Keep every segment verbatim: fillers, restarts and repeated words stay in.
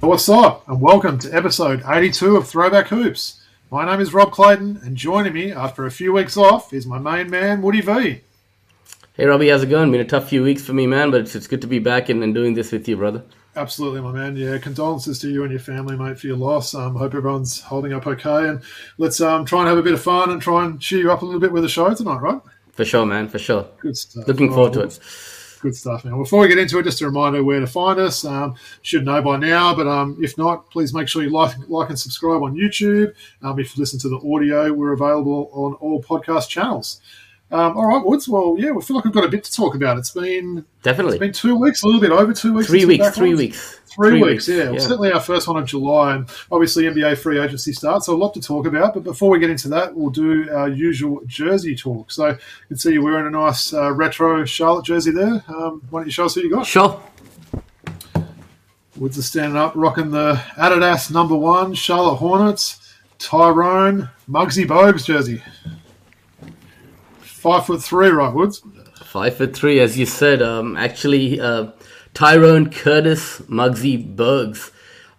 What's up, and welcome to episode eighty-two of Throwback Hoops. My name is Rob Clayton, and joining me after a few weeks off is my main man, Woody V. Hey Robbie, how's it going? Been a tough few weeks for me, man, but it's, it's good to be back and, and doing this with you, brother. Absolutely, my man. Yeah, condolences to you and your family, mate, for your loss. Um, hope everyone's holding up okay, and let's um, try and have a bit of fun and try and cheer you up a little bit with the show tonight, right? For sure, man, for sure. Good stuff. Looking forward to it. Good stuff, man. Before we get into it, just a reminder where to find us. Um, should know by now, but um, if not, please make sure you like, like and subscribe on YouTube. Um, if you listen to the audio, we're available on all podcast channels. Um, all right, Woods. Well, yeah, we feel like we've got a bit to talk about. It's been definitely it's been two weeks, a little bit over two weeks. Three weeks, three weeks, three, three weeks. weeks yeah, yeah. Well, certainly our first one of July, and obviously N B A free agency starts. So a lot to talk about. But before we get into that, we'll do our usual jersey talk. So you can see you're wearing a nice uh, retro Charlotte jersey there. Um, why don't you show us who you got? Sure. Woods is standing up, rocking the Adidas number one Charlotte Hornets Tyrone Muggsy Bogues jersey. Five foot three, right, Woods? Five foot three, as you said. Um, actually, uh, Tyrone Curtis Muggsy Bogues.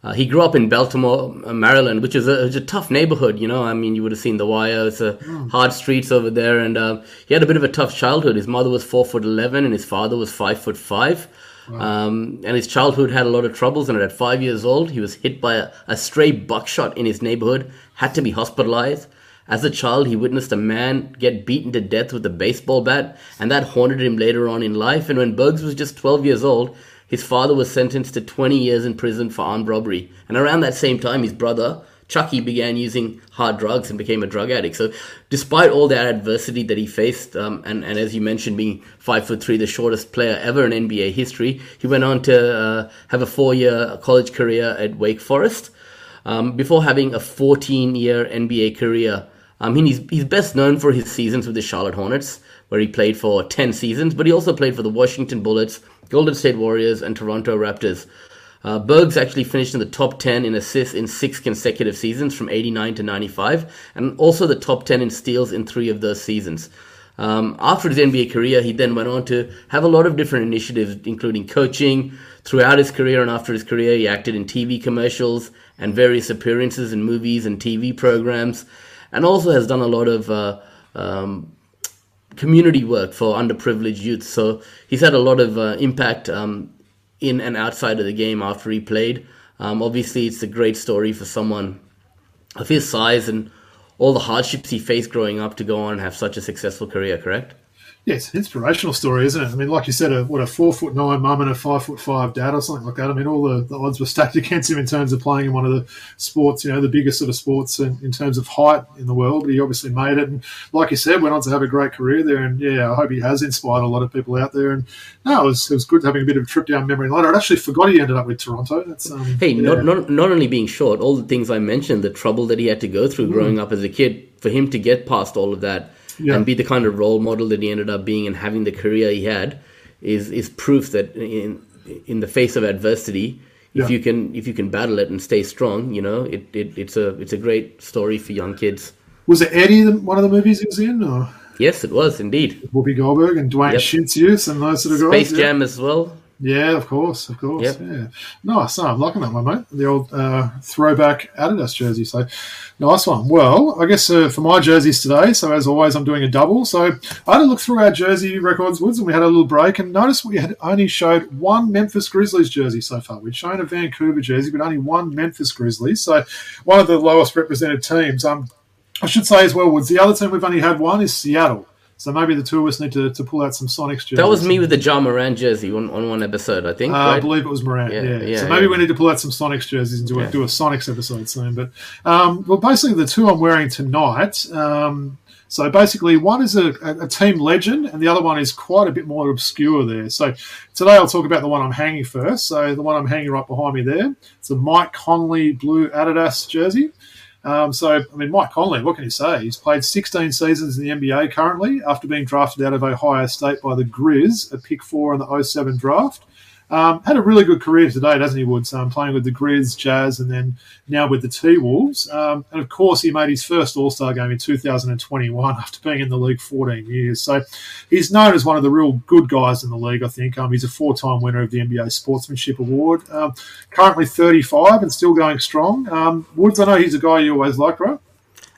Uh, he grew up in Baltimore, Maryland, which is a, a tough neighborhood. You know, I mean, you would have seen The Wire. It's a mm. hard streets over there, and uh, he had a bit of a tough childhood. His mother was four foot eleven, and his father was five foot five. Wow. Um, and his childhood had a lot of troubles. And at five years old, he was hit by a, a stray buckshot in his neighborhood. Had to be hospitalized. As a child, he witnessed a man get beaten to death with a baseball bat, and that haunted him later on in life. And when Bogues was just twelve years old, his father was sentenced to twenty years in prison for armed robbery. And around that same time, his brother, Chucky, began using hard drugs and became a drug addict. So despite all that adversity that he faced, um, and, and as you mentioned, being five foot three, the shortest player ever in N B A history, he went on to uh, have a four-year college career at Wake Forest um, before having a fourteen-year N B A career. I mean, he's, he's best known for his seasons with the Charlotte Hornets, where he played for ten seasons, but he also played for the Washington Bullets, Golden State Warriors, and Toronto Raptors. Uh, Bogues actually finished in the top ten in assists in six consecutive seasons from eighty-nine to ninety-five, and also the top ten in steals in three of those seasons. Um, after his N B A career, he then went on to have a lot of different initiatives, including coaching. Throughout his career and after his career, he acted in T V commercials and various appearances in movies and T V programs. And also has done a lot of uh, um, community work for underprivileged youth. So he's had a lot of uh, impact um, in and outside of the game after he played. Um, obviously, it's a great story for someone of his size and all the hardships he faced growing up to go on and have such a successful career, correct? Yes, yeah, an inspirational story, isn't it? I mean, like you said, a, what, a four foot nine mum and a five foot five dad or something like that. I mean, all the, the odds were stacked against him in terms of playing in one of the sports, you know, the biggest sort of sports in, in terms of height in the world. But he obviously made it. And like you said, went on to have a great career there. And, yeah, I hope he has inspired a lot of people out there. And, no, it was, it was good having a bit of a trip down memory lane. I actually forgot he ended up with Toronto. That's, um, hey, yeah. not, not, not only being short, all the things I mentioned, the trouble that he had to go through mm. growing up as a kid, for him to get past all of that, yeah, and be the kind of role model that he ended up being and having the career he had is is proof that in in the face of adversity, if yeah. you can if you can battle it and stay strong, you know, it, it it's a it's a great story for young kids. Was it Eddie one of the movies he was in? Or? Yes, it was indeed. Whoopi Goldberg and Dwayne yep. Schintzius and those sort of guys. Space Jam yeah. as well. Yeah, of course, of course. Yep. Yeah, nice. No, I'm liking that one, mate. The old uh, throwback Adidas jersey. So, nice one. Well, I guess uh, for my jerseys today, so as always, I'm doing a double. So, I had a look through our jersey records, Woods, and we had a little break, and noticed we had only showed one Memphis Grizzlies jersey so far. We'd shown a Vancouver jersey, but only one Memphis Grizzlies. So, one of the lowest represented teams. Um, I should say as well, Woods, the other team we've only had one is Seattle. So maybe the two of us need to, to pull out some Sonics jerseys. That was me with the John Morant jersey on, on one episode, I think. Uh, right? I believe it was Morant, yeah. yeah. yeah so maybe yeah. we need to pull out some Sonics jerseys and do, yeah. a, do a Sonics episode soon. But um, well, basically the two I'm wearing tonight, um, so basically one is a, a, a team legend and the other one is quite a bit more obscure there. So today I'll talk about the one I'm hanging first. So the one I'm hanging right behind me there, it's a Mike Conley blue Adidas jersey. Um, so, I mean, Mike Conley, what can you say? He's played sixteen seasons in the N B A currently after being drafted out of Ohio State by the Grizz, a pick four in the oh seven draft. Um, had a really good career today, doesn't he, Woods? Um, playing with the Grizz, Jazz, and then now with the T-Wolves. Um, and, of course, he made his first All-Star game in two thousand twenty-one after being in the league fourteen years. So he's known as one of the real good guys in the league, I think. Um, he's a four-time winner of the N B A Sportsmanship Award. Um, currently thirty-five and still going strong. Um, Woods, I know he's a guy you always liked, right?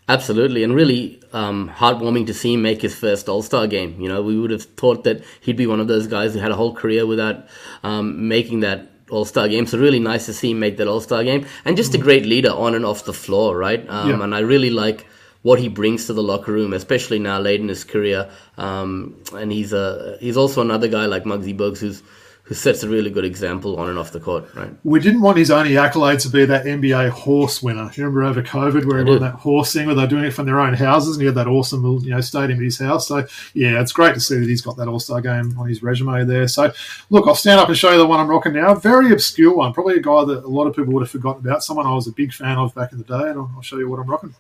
Absolutely, and really um, heartwarming to see him make his first All-Star game. You know, we would have thought that he'd be one of those guys who had a whole career without um, making that All-Star game. So really nice to see him make that All-Star game. And just a great leader on and off the floor, right? Um, yeah. And I really like what he brings to the locker room, especially now late in his career. Um, and he's a, he's also another guy like Muggsy Bogues who's who sets a really good example on and off the court, right? We didn't want his only accolade to be that N B A horse winner. Do you remember over COVID where he won that horse thing where they're doing it from their own houses and he had that awesome little, you know, stadium at his house? So, yeah, it's great to see that he's got that All-Star game on his resume there. So, look, I'll stand up and show you the one I'm rocking now. Very obscure one, probably a guy that a lot of people would have forgotten about, someone I was a big fan of back in the day, and I'll, I'll show you what I'm rocking.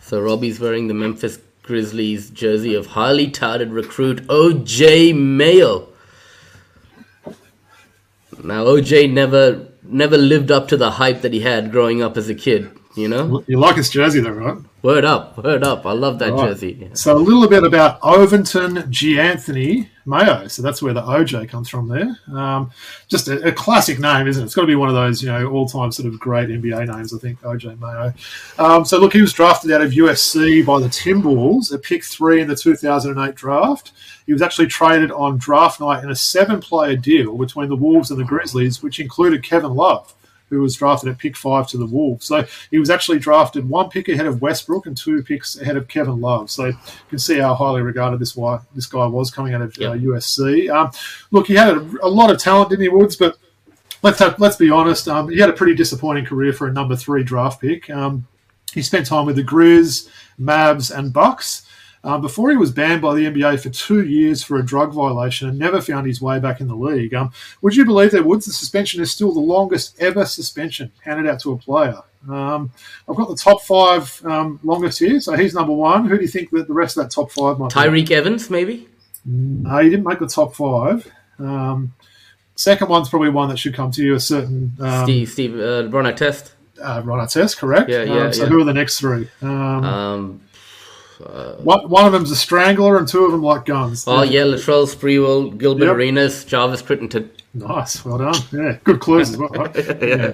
So Robbie's wearing the Memphis Grizzlies jersey of highly touted recruit O J Mayo. Now, O J never never lived up to the hype that he had growing up as a kid, you know? You like his jersey though, right? Word up, word up. I love that right. jersey. Yeah. So a little bit about Ovington G Anthony Mayo. So that's where the O J comes from there. Um, just a, a classic name, isn't it? It's got to be one of those, you know, all-time sort of great N B A names, I think, O J Mayo. Um, so, look, he was drafted out of U S C by the Timberwolves, a pick three in the two thousand eight draft. He was actually traded on draft night in a seven-player deal between the Wolves and the Grizzlies, which included Kevin Love, who was drafted at pick five to the Wolves. So he was actually drafted one pick ahead of Westbrook and two picks ahead of Kevin Love. So you can see how highly regarded this this guy was coming out of yep. uh, U S C. Um, look, he had a, a lot of talent, didn't he, Woods? But let's have, let's be honest, um, he had a pretty disappointing career for a number three draft pick. Um, he spent time with the Grizz, Mavs, and Bucks. Um, before he was banned by the N B A for two years for a drug violation and never found his way back in the league. Um, would you believe that, Woods? The suspension is still the longest ever suspension handed out to a player. Um, I've got the top five um, longest here, so he's number one. Who do you think that the rest of that top five might Tyreek be? Tyreek Evans, maybe? No, he didn't make the top five. Um, second one's probably one that should come to you, a certain... Um, Steve, Steve uh, Ron Artest. Uh, Ron Artest, correct. Yeah, yeah, um, so yeah. Who are the next three? Um... um Uh, one, one of them's a strangler and two of them like guns. Oh, yeah, Latrell Sprewell, Gilbert yep. Arenas, Jarvis Crittenton. Nice, well done. Yeah, good clues as well, right? yeah.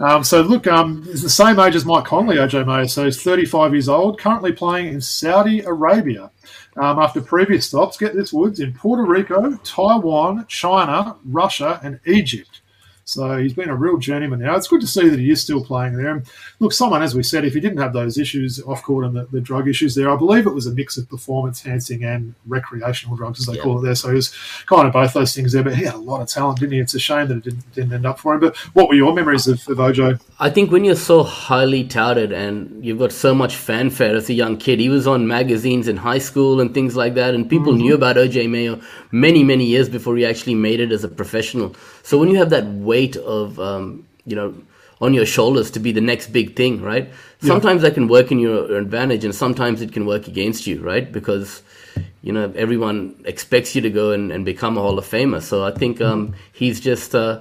Um, so, look, um, he's the same age as Mike Conley, O J Mayo, so he's thirty-five years old, currently playing in Saudi Arabia. Um, after previous stops, get this, Woods, in Puerto Rico, Taiwan, China, Russia, and Egypt. So he's been a real journeyman now. It's good to see that he is still playing there. And look, someone, as we said, if he didn't have those issues off-court and the, the drug issues there, I believe it was a mix of performance-enhancing and recreational drugs, as they yeah. call it there. So he was kind of both those things there. But he had a lot of talent, didn't he? It's a shame that it didn't, didn't end up for him. But what were your memories of, of O J? I think when you're so highly touted and you've got so much fanfare as a young kid, he was on magazines in high school and things like that, and people mm-hmm. knew about O J Mayo many, many years before he actually made it as a professional. So when you have that way weight of, um, you know, on your shoulders to be the next big thing, right? Sometimes yeah. that can work in your advantage and sometimes it can work against you, right? Because, you know, everyone expects you to go and, and become a Hall of Famer. So I think um, he's just uh,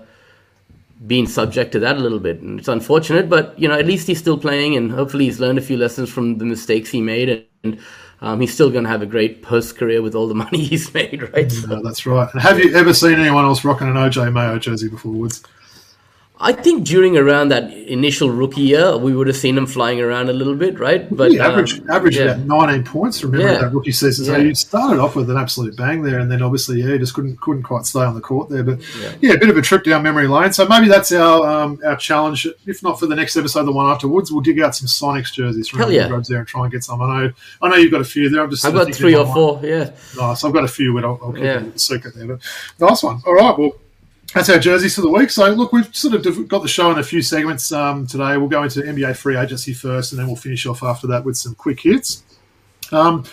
being subject to that a little bit. And it's unfortunate, but, you know, at least he's still playing and hopefully he's learned a few lessons from the mistakes he made and, and Um, he's still going to have a great post-career with all the money he's made, right? So. No, that's right. And have you ever seen anyone else rocking an O J Mayo jersey before, Woods? I think during around that initial rookie year, we would have seen him flying around a little bit, right? But yeah, average, um, average yeah. about nineteen points, remember, yeah. that rookie season. So yeah. you started off with an absolute bang there, and then obviously, yeah, you just couldn't couldn't quite stay on the court there. But, yeah, yeah a bit of a trip down memory lane. So maybe that's our um, our challenge. If not for the next episode, the one afterwards, we'll dig out some Sonics jerseys from the yeah. Robs there and try and get some. I know I know you've got a few there. I'm just I've got three or four, one. yeah. Nice. I've got a few, but I'll, I'll keep yeah. it secret there. But nice one. All right, well. That's our jerseys for the week. So, look, we've sort of got the show in a few segments um, today. We'll go into N B A free agency first, and then we'll finish off after that with some quick hits. Um,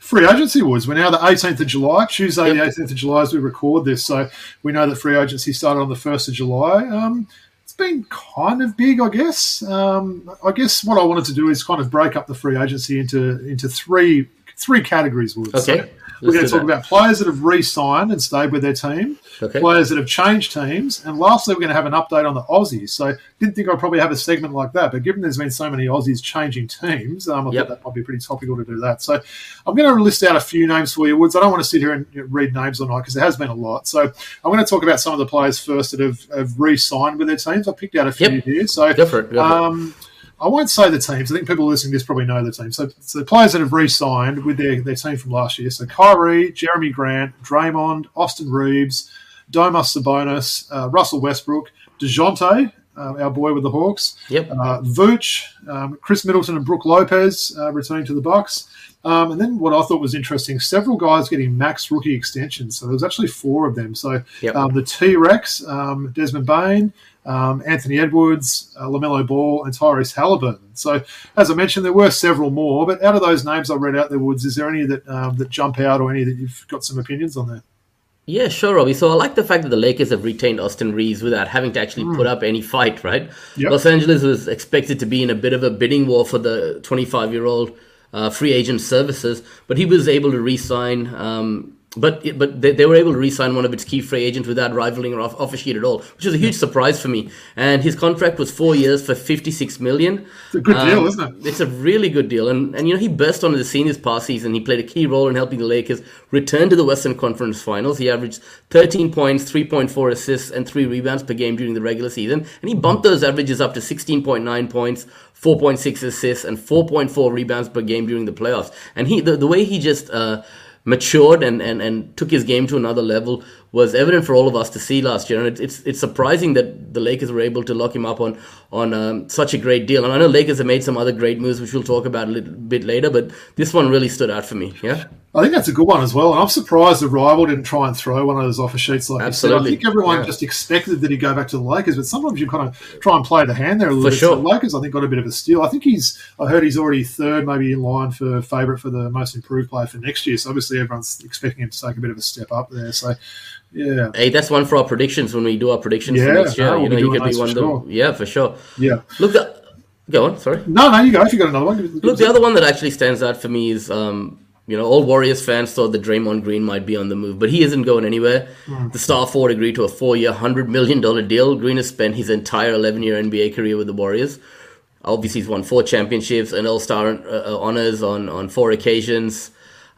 free agency, Woods. We're now the eighteenth of July, Tuesday yep. the eighteenth of July as we record this. So we know that free agency started on the first of July. Um, it's been kind of big, I guess. Um, I guess what I wanted to do is kind of break up the free agency into into three three categories, we would okay. say. We're Let's going to talk about players that have re-signed and stayed with their team, okay. players that have changed teams, and lastly, we're going to have an update on the Aussies. So I didn't think I'd probably have a segment like that, but given there's been so many Aussies changing teams, um, I yep. thought that might be pretty topical to do that. So I'm going to list out a few names for you, Woods. I don't want to sit here and read names all night because there has been a lot. So I'm going to talk about some of the players first that have, have re-signed with their teams. I picked out a few yep. here. So different. Um, I won't say the teams. I think people listening to this probably know the teams. So, so the players that have re-signed with their, their team from last year. So Kyrie, Jeremy Grant, Draymond, Austin Reeves, Domas Sabonis, uh, Russell Westbrook, DeJounte, uh, our boy with the Hawks, yep. uh, Vooch, um, Chris Middleton and Brooke Lopez uh, returning to the Bucks. Um, and then what I thought was interesting, several guys getting max rookie extensions. So there was actually four of them. So yep. um, the T-Rex, um, Desmond Bain, Um, Anthony Edwards, uh, LaMelo Ball, and Tyrese Halliburton. So, as I mentioned, there were several more, but out of those names I read out there, Woods, is there any that um, that jump out or any that you've got some opinions on there? Yeah, sure, Robbie. So I like the fact that the Lakers have retained Austin Reeves without having to actually mm. put up any fight, right? Yep. Los Angeles was expected to be in a bit of a bidding war for the twenty-five-year-old uh, free agent services, but he was able to re-sign um But it, but they, they were able to re-sign one of its key free agents without rivaling or offer sheet at all, which was a huge surprise for me. And his contract was four years for fifty-six million dollars. It's a good um, deal, isn't it? It's a really good deal. And, and, you know, he burst onto the scene this past season. He played a key role in helping the Lakers return to the Western Conference Finals. He averaged thirteen points, three point four assists, and three rebounds per game during the regular season. And he bumped those averages up to sixteen point nine points, four point six assists, and four point four rebounds per game during the playoffs. And he the, the way he just... Uh, matured and, and, and took his game to another level was evident for all of us to see last year. And it, it's it's surprising that the Lakers were able to lock him up on, on um, such a great deal. And I know Lakers have made some other great moves, which we'll talk about a little bit later, but this one really stood out for me. Yeah, I think that's a good one as well. And I'm surprised the rival didn't try and throw one of those offer sheets like Absolutely. You said. I think everyone yeah. just expected that he'd go back to the Lakers, but sometimes you kind of try and play the hand there a little for bit. Sure. So the Lakers, I think, got a bit of a steal. I think he's, I heard he's already third, maybe in line for favourite for the most improved player for next year. So obviously everyone's expecting him to take a bit of a step up there. So, yeah. Hey, that's one for our predictions when we do our predictions yeah, for next year. No, you know, you could be one of them. Yeah, for sure. Yeah. Look, the, go on, sorry. No, no, you go. If you got another one. Look, the other one that actually stands out for me is, um, you know, all Warriors fans thought that Draymond Green might be on the move, but he isn't going anywhere. Mm. The star forward agreed to a four-year, one hundred million dollars deal. Green has spent his entire eleven-year N B A career with the Warriors. Obviously, he's won four championships and All-Star uh, honors on, on four occasions.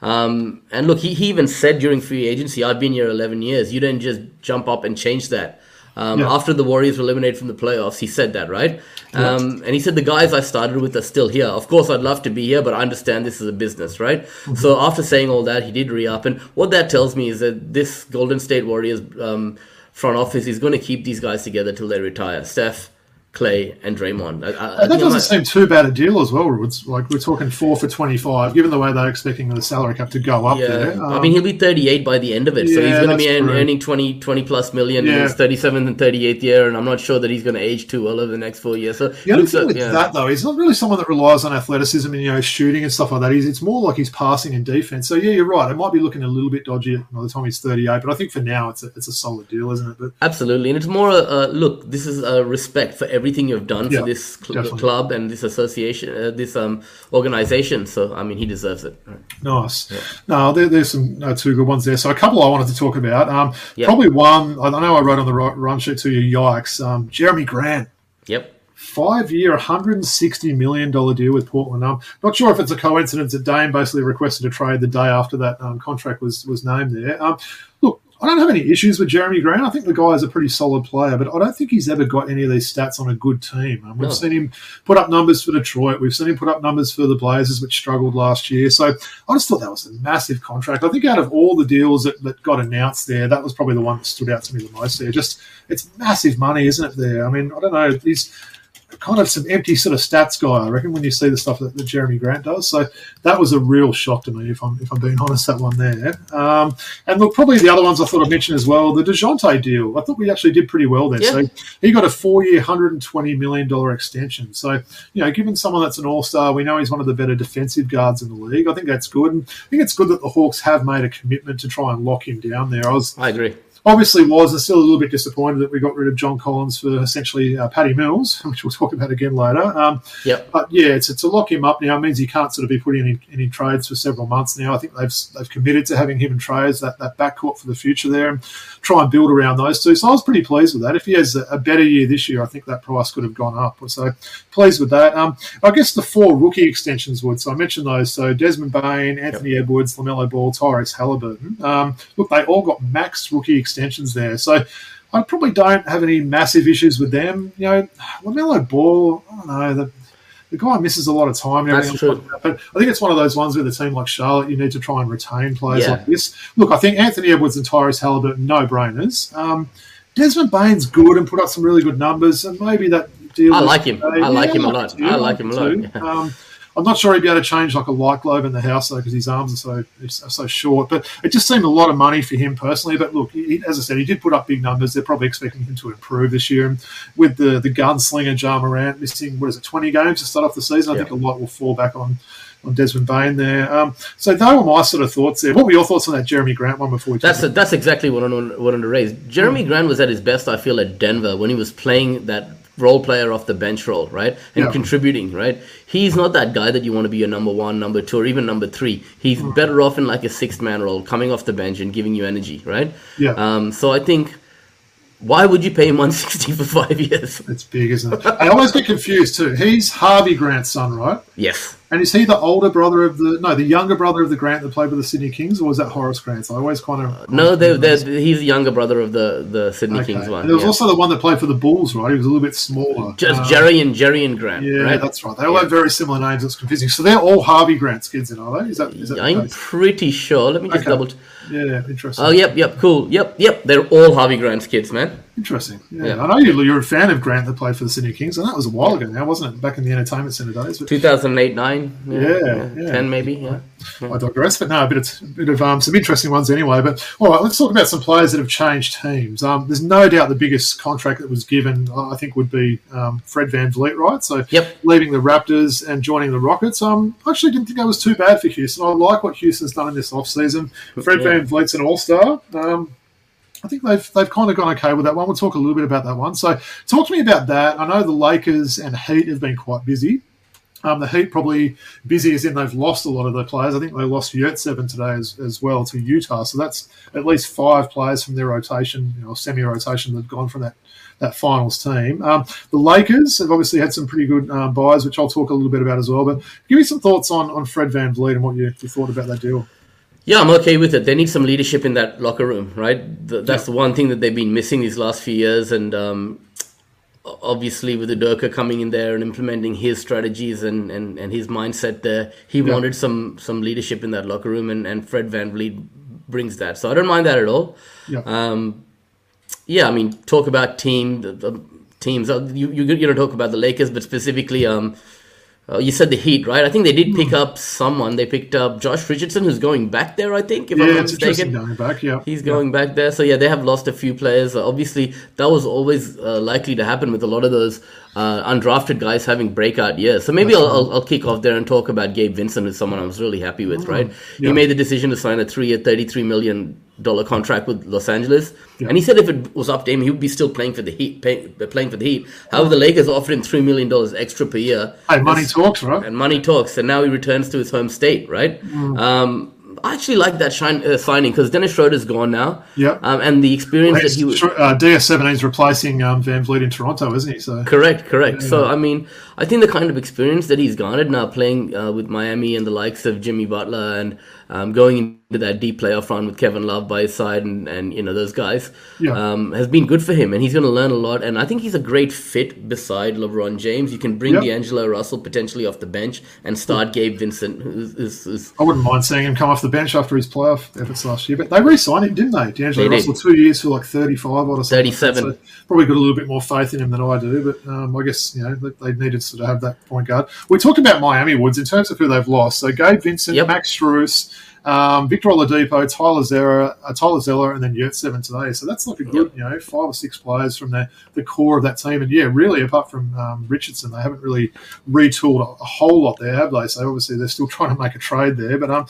Um, and look, he, he even said during free agency, I've been here eleven years. You didn't just jump up and change that. Um, yeah. After the Warriors were eliminated from the playoffs, he said that, right? Um, yeah. And he said, the guys I started with are still here. Of course, I'd love to be here, but I understand this is a business, right? Mm-hmm. So after saying all that, he did re-up. And what that tells me is that this Golden State Warriors um, front office is going to keep these guys together till they retire. Steph, Clay, and Draymond. I, I, that doesn't I, seem too bad a deal as well. It's like we're talking four for twenty-five, given the way they're expecting the salary cap to go up yeah. there. Um, I mean, he'll be thirty-eight by the end of it, yeah, so he's going to be earning twenty, twenty-plus million yeah. in his thirty-seventh and thirty-eighth year, and I'm not sure that he's going to age too well over the next four years. So the other thing up, with yeah. that, though, he's not really someone that relies on athleticism and, you know, shooting and stuff like that. He's, it's more like he's passing and defense. So, yeah, you're right. It might be looking a little bit dodgy by the time he's thirty-eight, but I think for now it's a, it's a solid deal, isn't it? But absolutely, and it's more, uh, look, this is a respect for everyone. Everything you've done yeah, for this cl- club and this association, uh, this um, organization. So, I mean, he deserves it. Right. Nice. Yeah. No, there, there's some uh, two good ones there. So, a couple I wanted to talk about. Um, yep. Probably one, I know I wrote on the run sheet to you, yikes, um, Jeremy Grant. Yep. Five-year, one hundred sixty million dollars deal with Portland. I'm not sure if it's a coincidence that Dame basically requested a trade the day after that um, contract was, was named there. Um, look, I don't have any issues with Jeremy Grant. I think the guy is a pretty solid player, but I don't think he's ever got any of these stats on a good team. Um, we've no. seen him put up numbers for Detroit. We've seen him put up numbers for the Blazers, which struggled last year. So I just thought that was a massive contract. I think out of all the deals that, that got announced there, that was probably the one that stood out to me the most there. Just, it's massive money, isn't it, there? I mean, I don't know. He's kind of some empty sort of stats guy, I reckon, when you see the stuff that, that Jeremy Grant does. So that was a real shock to me, if I'm if I'm being honest, that one there. Um, and look, probably the other ones I thought I'd mention as well, the DeJounte deal. I thought we actually did pretty well there. Yeah. So he got a four-year, one hundred twenty million dollars extension. So, you know, given someone that's an all-star, we know he's one of the better defensive guards in the league. I think that's good. And I think it's good that the Hawks have made a commitment to try and lock him down there. I was, I agree. obviously was, and still a little bit disappointed that we got rid of John Collins for essentially uh, Patty Mills, which we'll talk about again later. Um, yep. But, yeah, to, to lock him up now means he can't sort of be put in, in, in trades for several months now. I think they've they've committed to having him in trades, that, that backcourt for the future there, and try and build around those two. So I was pretty pleased with that. If he has a, a better year this year, I think that price could have gone up. So pleased with that. Um, I guess the four rookie extensions would. So I mentioned those. So Desmond Bain, Anthony yep. Edwards, LaMelo Ball, Tyrese Halliburton. Um, look, they all got max rookie extensions there. So I probably don't have any massive issues with them. You know, LaMelo Ball, I don't know, the, the guy misses a lot of time. And That's true. Like that. But I think it's one of those ones with a team like Charlotte, you need to try and retain players yeah. like this. Look, I think Anthony Edwards and Tyrese Halliburton, no-brainers. Um, Desmond Bain's good and put up some really good numbers, and maybe that deal... I like him. I like him a lot. I like him a lot. Um I'm not sure he'd be able to change like a light globe in the house though, because his arms are so are so short. But it just seemed a lot of money for him personally. But look, he, as I said, he did put up big numbers. They're probably expecting him to improve this year. And with the the gunslinger John Morant missing, what is it, twenty games to start off the season, I yeah. think a lot will fall back on, on Desmond Bain there. Um, so they were my sort of thoughts there. What were your thoughts on that Jeremy Grant one before we that's a, That's exactly what I wanted to raise. Jeremy mm. Grant was at his best, I feel, at Denver when he was playing that role player off the bench role, right? And yeah. contributing, right? He's not that guy that you want to be your number one, number two, or even number three. He's better off in like a sixth man role, coming off the bench and giving you energy, right? Yeah. Um, so I think, why would you pay him one hundred sixty for five years? It's big, isn't it? I always get confused too. He's Harvey Grant's son, right? Yes. And is he the older brother of the no, the younger brother of the Grant that played with the Sydney Kings, or was that Horace Grant? So I always kind of uh, no, they're, they're, he's the younger brother of the, the Sydney okay. Kings one. And there was yeah. also the one that played for the Bulls, right? He was a little bit smaller. Just um, Jerry and Jerry and Grant. Yeah, right? That's right. They all yeah. have very similar names. It's confusing. So they're all Harvey Grant's kids, are they? Is that? Is that I'm pretty sure. Let me just okay. double. T- Yeah, yeah, interesting. Oh, yep, yep, cool. Yep, yep. They're all Harvey Grant's kids, man. Interesting. Yeah, yeah. I know you, you're a fan of Grant that played for the Sydney Kings, and that was a while ago now, wasn't it? Back in the entertainment centre days. But... two thousand eight, nine Yeah, yeah, yeah. ten maybe, yeah. yeah. I digress, but no, a bit of, a bit of um, some interesting ones anyway. But all right, let's talk about some players that have changed teams. Um, there's no doubt the biggest contract that was given, I think, would be um, Fred VanVleet, right? So yep. leaving the Raptors and joining the Rockets. Um, I actually didn't think that was too bad for Houston. I like what Houston's done in this offseason. Fred yeah. VanVleet's an all-star. Um, I think they've they've kind of gone okay with that one. We'll talk a little bit about that one. So talk to me about that. I know the Lakers and Heat have been quite busy. Um, the Heat probably busy as in they've lost a lot of their players. I think they lost Yurtseven today as, as well to Utah. So that's at least five players from their rotation, you know, semi-rotation that have gone from that that finals team. Um, the Lakers have obviously had some pretty good um, buys, which I'll talk a little bit about as well. But give me some thoughts on, on Fred VanVleet and what you, you thought about that deal. Yeah, I'm okay with it. They need some leadership in that locker room, right? The, that's yeah. the one thing that they've been missing these last few years. And um, obviously with Udoka coming in there and implementing his strategies and, and, and his mindset there, he yeah. wanted some some leadership in that locker room, and, and Fred VanVleet brings that. So I don't mind that at all. Yeah, um, yeah I mean, talk about team the, the teams. You, you, you don't talk about the Lakers, but specifically... Um, Uh, you said the Heat, right? I think they did pick up someone. They picked up Josh Richardson, who's going back there, I think, if yeah, I'm not mistaken. Going back, yeah. He's going yeah. back there. So, yeah, they have lost a few players. Uh, obviously, that was always uh, likely to happen with a lot of those uh, undrafted guys having breakout years. So maybe I'll, I'll, I'll kick off there and talk about Gabe Vincent, who's someone I was really happy with, oh, right? Yeah. He made the decision to sign a three-year, thirty-three million dollars contract with Los Angeles. Yeah. And he said if it was up to him, he would be still playing for the Heat. Pay, playing for the Heat. However, the Lakers offered him three million dollars extra per year. Hey, money this, talks, right? And money talks. And now he returns to his home state, right? Mm. Um, I actually like that shine, uh, signing because Dennis Schroeder's gone now. Yeah. Um, and the experience well, that he was... Uh, D S seventeen is replacing um, VanVleet in Toronto, isn't he? So Correct, correct. Yeah. So, I mean, I think the kind of experience that he's garnered now playing uh, with Miami and the likes of Jimmy Butler and um, going into that deep playoff run with Kevin Love by his side and, and you know, those guys yeah. um, has been good for him. And he's going to learn a lot. And I think he's a great fit beside LeBron James. You can bring yep. D'Angelo Russell potentially off the bench and start yeah. Gabe Vincent. Who's, who's, who's, I wouldn't mind seeing him come off the bench after his playoff efforts last year. But they re-signed him, didn't they? D'Angelo they Russell, did. two years for like thirty-five or something. thirty-seven So probably got a little bit more faith in him than I do. But um, I guess, you know, they needed to have that point guard. We talked about Miami Woods in terms of who they've lost. So Gabe Vincent, yep. Max Strus, um, Victor Oladipo, Tyler Zeller, uh, Tyler Zeller, and then Yurtseven today. So that's like a good, you know, five or six players from the, the core of that team. And yeah, really, apart from um, Richardson, they haven't really retooled a, a whole lot there, have they? So obviously, they're still trying to make a trade there. But um,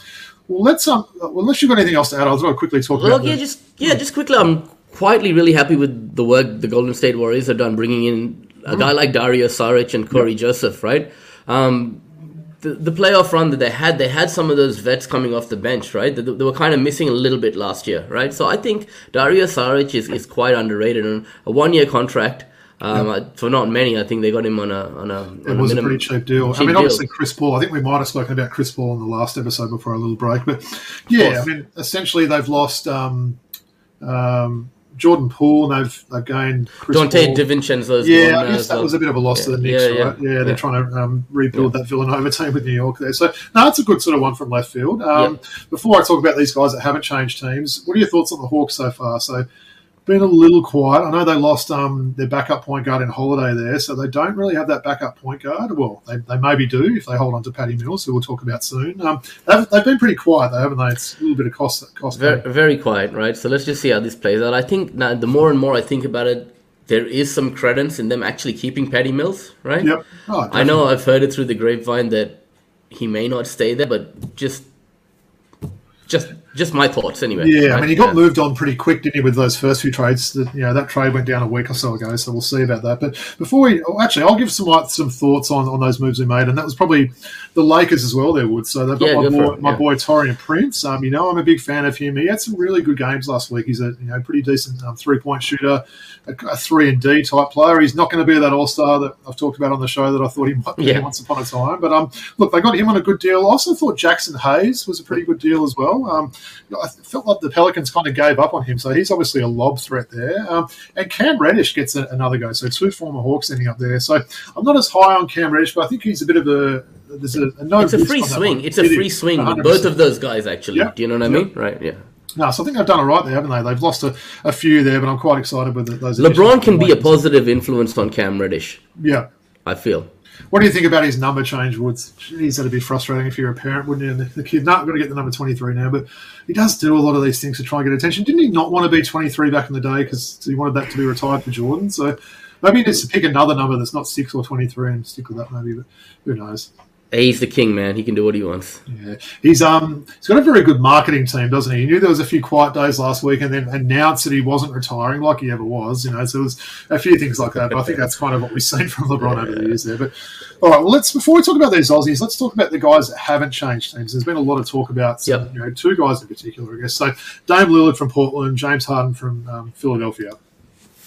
well, let's um, well, unless you've got anything else to add, I'll quickly talk well, about. Yeah, that. just yeah, just quickly. Um, quietly really happy with the work the Golden State Warriors have done, bringing in a guy like Dario Šarić and Corey yep. Joseph, right? Um, the, the playoff run that they had, they had some of those vets coming off the bench, right? They, they were kind of missing a little bit last year, right? So I think Dario Šarić is, is quite underrated. And a one-year contract, um, yeah. for not many, I think they got him on a on a. On it was a, minimum, a pretty cheap deal. Cheap I mean, obviously, deal. Chris Paul, I think we might have spoken about Chris Paul in the last episode before our little break. But, yeah, I mean, essentially they've lost... Um, um, Jordan Poole, and they've, they've gained Chris Dante Paul. DiVincenzo's yeah, I guess that well. was a bit of a loss yeah, to the Knicks, yeah, yeah, right? Yeah, yeah, they're trying to um, rebuild yeah. that Villanova team with New York there. So, no, it's a good sort of one from left field. Um, yeah. Before I talk about these guys that haven't changed teams, what are your thoughts on the Hawks so far? So, been a little quiet. I know they lost um, their backup point guard in Holiday there, so they don't really have that backup point guard. Well, they, they maybe do if they hold on to Patty Mills, who we'll talk about soon. Um, they've, they've been pretty quiet, though, haven't they? It's a little bit of cost. cost very, very quiet, right? So let's just see how this plays out. I think now the more and more I think about it, there is some credence in them actually keeping Patty Mills, right? Yep. Oh, I know I've heard it through the grapevine that he may not stay there, but just... just Just my thoughts, anyway. Yeah, I mean, he got yeah. moved on pretty quick, didn't he, with those first few trades? That, you know, that trade went down a week or so ago, so we'll see about that. But before we – actually, I'll give some like, some thoughts on, on those moves we made, and that was probably the Lakers as well there, Wood. So they've got yeah, my, go boy, my yeah. boy Taurean Prince. Um, you know, I'm a big fan of him. He had some really good games last week. He's a you know pretty decent um, three-point shooter, a, a three and D type player. He's not going to be that all-star that I've talked about on the show that I thought he might be yeah. once upon a time. But, um, look, they got him on a good deal. I also thought Jackson Hayes was a pretty good deal as well. Um, I felt like the Pelicans kind of gave up on him, so he's obviously a lob threat there. Um, and Cam Reddish gets a, another go, so two former Hawks ending up there. So I'm not as high on Cam Reddish, but I think he's a bit of a there's a, a no. It's a free swing. It's a free swing with both of those guys, actually. Yep. Do you know what I mean? Yep. Right? Yeah. No, so I think they've done all right there, haven't they? They've lost a, a few there, but I'm quite excited with those. LeBron can be a positive influence on Cam Reddish. Yeah, I feel. What do you think about his number change, Woods? Jeez, that'd be frustrating if you're a parent, wouldn't you? And the kid, no, I've got to get the number twenty-three now. But he does do a lot of these things to try and get attention. Didn't he not want to be twenty-three back in the day because he wanted that to be retired for Jordan? So maybe he needs to pick another number that's not six or twenty-three and stick with that maybe, but who knows. He's the king, man. He can do what he wants. Yeah, he's um he's got a very good marketing team, doesn't he? He knew there was a few quiet days last week, and then announced that he wasn't retiring like he ever was. You know, so there was a few things like that. But I think that's kind of what we've seen from LeBron yeah. over the years there. But all right, well, let's before we talk about these Aussies, let's talk about the guys that haven't changed teams. There's been a lot of talk about some, yep. you know two guys in particular, I guess. So Dame Lillard from Portland, James Harden from um, Philadelphia.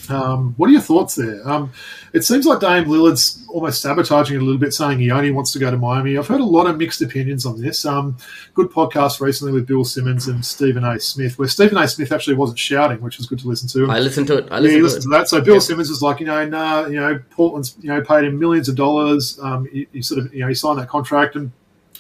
Um, what are your thoughts there? Um, it seems like Dame Lillard's almost sabotaging it a little bit, saying he only wants to go to Miami. I've heard a lot of mixed opinions on this. Um, good podcast recently with Bill Simmons and Stephen A. Smith, where Stephen A. Smith actually wasn't shouting, which was good to listen to. I listened to it. I listened, yeah, listened to, to that. So Bill yeah. Simmons was like, you know, nah, you know, Portland's, you know, paid him millions of dollars. Um, he, he sort of, you know, he signed that contract and.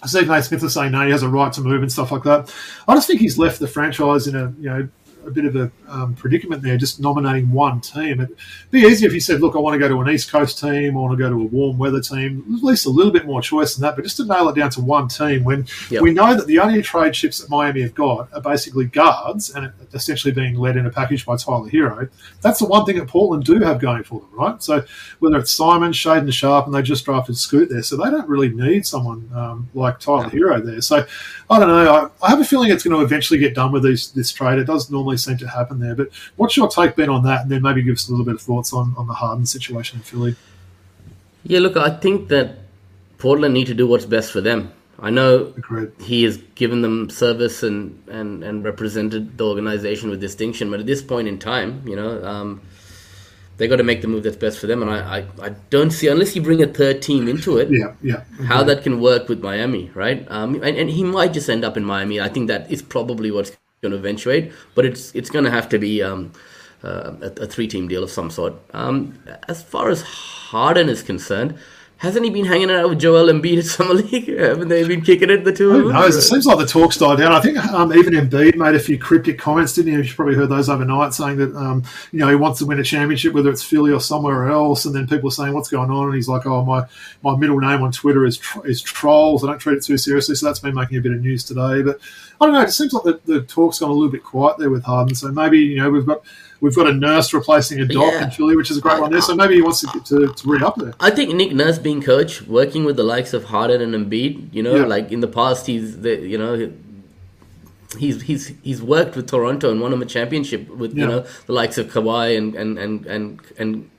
Stephen A. Smith was saying, no, he has a right to move and stuff like that. I just think he's left the franchise in a, you know, a bit of a um, predicament there, just nominating one team. It'd be easier if you said, look, I want to go to an East Coast team, I want to go to a warm weather team, at least a little bit more choice than that, but just to nail it down to one team when yep. we know that the only trade chips that Miami have got are basically guards and essentially being led in a package by Tyler Hero. That's the one thing that Portland do have going for them, right? So whether it's Simon, Shaden Sharp, and they just drafted Scoot there, so they don't really need someone um, like Tyler no. Hero there. So I don't know. I, I have a feeling it's going to eventually get done with these, this trade. It does normally seem to happen there. But what's your take, Ben, on that? And then maybe give us a little bit of thoughts on, on the Harden situation in Philly. Yeah, look, I think that Portland need to do what's best for them. I know Agreed. He has given them service and, and, and represented the organization with distinction. But at this point in time, you know, um, they got to make the move that's best for them. And I, I, I don't see, unless you bring a third team into it, yeah, yeah, okay. how that can work with Miami, right? Um, and, and he might just end up in Miami. I think that is probably what's going to eventuate, but it's it's going to have to be um, uh, a, a three-team deal of some sort. Um, as far as Harden is concerned, hasn't he been hanging out with Joel Embiid at Summer League? Haven't they been kicking it, the two of them? Who knows? It seems like the talk's died down. I think um, even Embiid made a few cryptic comments, didn't he? You've probably heard those overnight, saying that um, you know he wants to win a championship, whether it's Philly or somewhere else. And then people are saying, what's going on? And he's like, oh, my, my middle name on Twitter is tr- is Trolls. I don't treat it too seriously. So that's been making a bit of news today. But I don't know. It seems like the, the talk's gone a little bit quiet there with Harden. So maybe you know we've got... We've got a Nurse replacing a Doc yeah. in Philly, which is a great one there. So maybe he wants to, to, to re-up there. I think Nick Nurse being coach, working with the likes of Harden and Embiid, you know, yeah. like in the past, he's, the, you know, he's he's he's worked with Toronto and won them a championship with yeah. you know the likes of Kawhi and and and and and,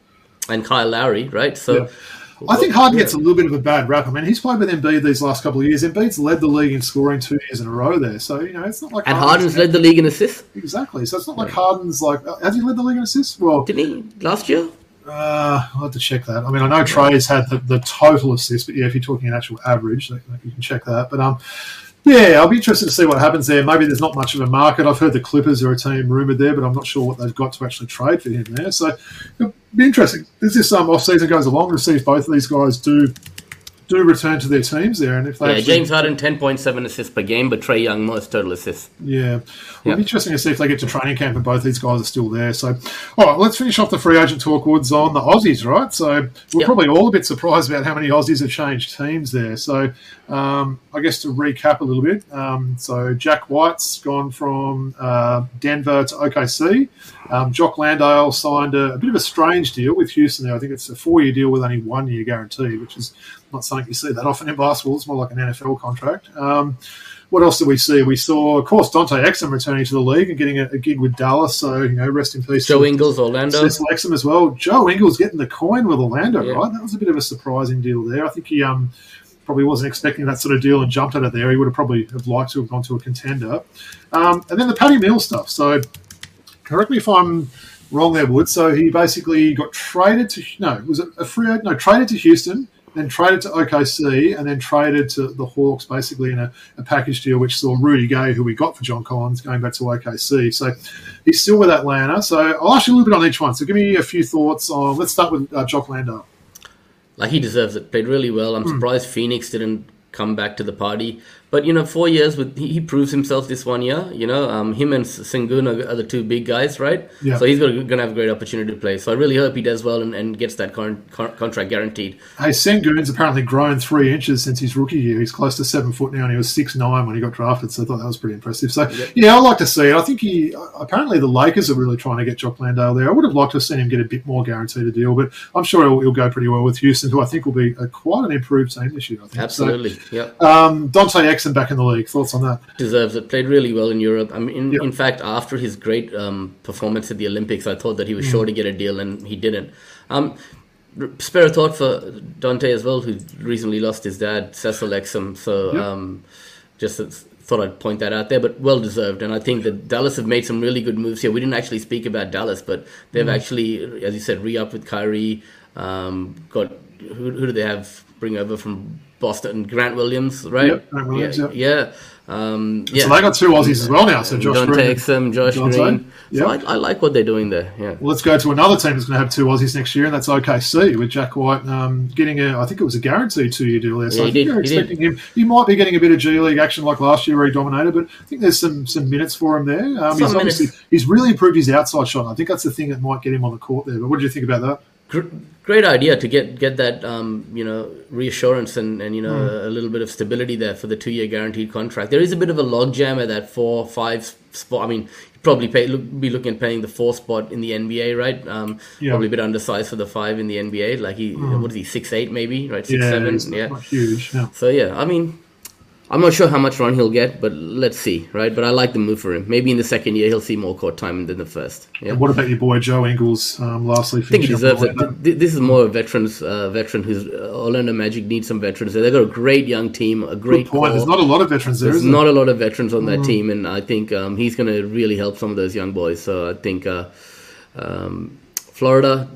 and Kyle Lowry, right? So. Yeah. I think Harden yeah. gets a little bit of a bad rap. I mean, he's played with Embiid these last couple of years. Embiid's led the league in scoring two years in a row there. So, you know, it's not like... And Harden's, Harden's led the league in assists? Exactly. So it's not like Harden's like... Has he led the league in assists? Well... Didn't he last year? Uh, I'll have to check that. I mean, I know Trey's had the, the total assists, but yeah, if you're talking an actual average, you can check that. But, um... yeah, I'll be interested to see what happens there. Maybe there's not much of a market. I've heard the Clippers are a team rumoured there, but I'm not sure what they've got to actually trade for him there. So it'll be interesting. As this um, off-season goes along, we'll see if both of these guys do do return to their teams there. And if they yeah, actually... James Harden, ten point seven assists per game, but Trae Young, most total assists. Yeah. Well, yeah. It'll be interesting to see if they get to training camp and both these guys are still there. So, all right, let's finish off the free agent talk, Woods, on the Aussies, right? So we're yeah. probably all a bit surprised about how many Aussies have changed teams there. So um, I guess to recap a little bit, um, so Jack White's gone from uh, Denver to O K C. Um, Jock Landale signed a, a bit of a strange deal with Houston there. I think it's a four-year deal with only one year guarantee, which is not something you see that often in basketball. It's more like an N F L contract. Um, what else did we see? We saw, of course, Dante Exum returning to the league and getting a, a gig with Dallas. So, you know, rest in peace. Joe Ingles, Orlando. Cecil Exum as well. Joe Ingles getting the coin with Orlando, yeah. right? That was a bit of a surprising deal there. I think he um, probably wasn't expecting that sort of deal and jumped out of there. He would have probably have liked to have gone to a contender. Um, and then the Patty Mills stuff. So... correct me if I'm wrong there, Wood. So he basically got traded to no, was it a free no traded to Houston, then traded to O K C, and then traded to the Hawks, basically in a, a package deal which saw Rudy Gay, who we got for John Collins, going back to O K C. So he's still with Atlanta. So I'll ask you a little bit on each one. So give me a few thoughts on. Let's start with uh, Jock Landale. Like he deserves it. Played really well. I'm mm. surprised Phoenix didn't come back to the party. But, you know, four years, with he, he proves himself this one year. You know, um, him and Sengun are, are the two big guys, right? Yeah. So he's going to have a great opportunity to play. So I really hope he does well and, and gets that con- con- contract guaranteed. Hey, Sengun's apparently grown three inches since his rookie year. He's close to seven foot now, and he was six nine when he got drafted. So I thought that was pretty impressive. So, yeah, yeah I like to see it. I think he – apparently the Lakers are really trying to get Jock Landale there. I would have liked to have seen him get a bit more guaranteed a deal, but I'm sure he'll, he'll go pretty well with Houston, who I think will be a, quite an improved team this year. I think. Absolutely, so, yeah. Um, Dante Exum back in the league. Thoughts on that? Deserves it. Played really well in Europe. I mean, in, yep. in fact, after his great um, performance at the Olympics, I thought that he was mm. sure to get a deal, and he didn't. Um, spare a thought for Dante as well, who recently lost his dad, Cecil Exum. So yep. um, just thought I'd point that out there, but well-deserved. And I think that Dallas have made some really good moves here. We didn't actually speak about Dallas, but they've mm. actually, as you said, re-upped with Kyrie. Um, got who, who do they have bring over from Boston? Grant Williams, right? Yep, Grant Williams, yeah. yeah. yeah. Um, yeah. So they got two Aussies as well now, so Josh Dante Green. Exum, Josh Dante. Green. So yep. I, I like what they're doing there, yeah. Well, let's go to another team that's going to have two Aussies next year, and that's O K C, with Jack White um, getting a, I think it was a guaranteed two-year deal there. So yeah, I think did, they're expecting did. him. He might be getting a bit of G League action like last year where he dominated, but I think there's some some minutes for him there. Um, he's, obviously, he's really improved his outside shot. I think that's the thing that might get him on the court there, but what do you think about that? Great idea to get get that um, you know reassurance and, and you know mm. a little bit of stability there for the two year guaranteed contract. There is a bit of a logjam at that four five spot. I mean, you'd probably pay, look, be looking at paying the four spot in the N B A, right? Um, yeah. Probably a bit undersized for the five in the N B A. Like he, mm. what is he, six eight maybe, right? Six yeah, seven, it's yeah. Not huge. Yeah. So yeah, I mean, I'm not sure how much run he'll get, but let's see, right? But I like the move for him. Maybe in the second year he'll see more court time than the first. Yeah. And what about your boy Joe Ingles? Um, lastly, I think he deserves it. Th- this is more a veterans uh, veteran who's uh, Orlando Magic needs some veterans. They've got a great young team, a great. Good point. Core. There's not a lot of veterans there. There's is not there? a lot of veterans on that mm. team, and I think um, he's going to really help some of those young boys. So I think uh, um, Florida,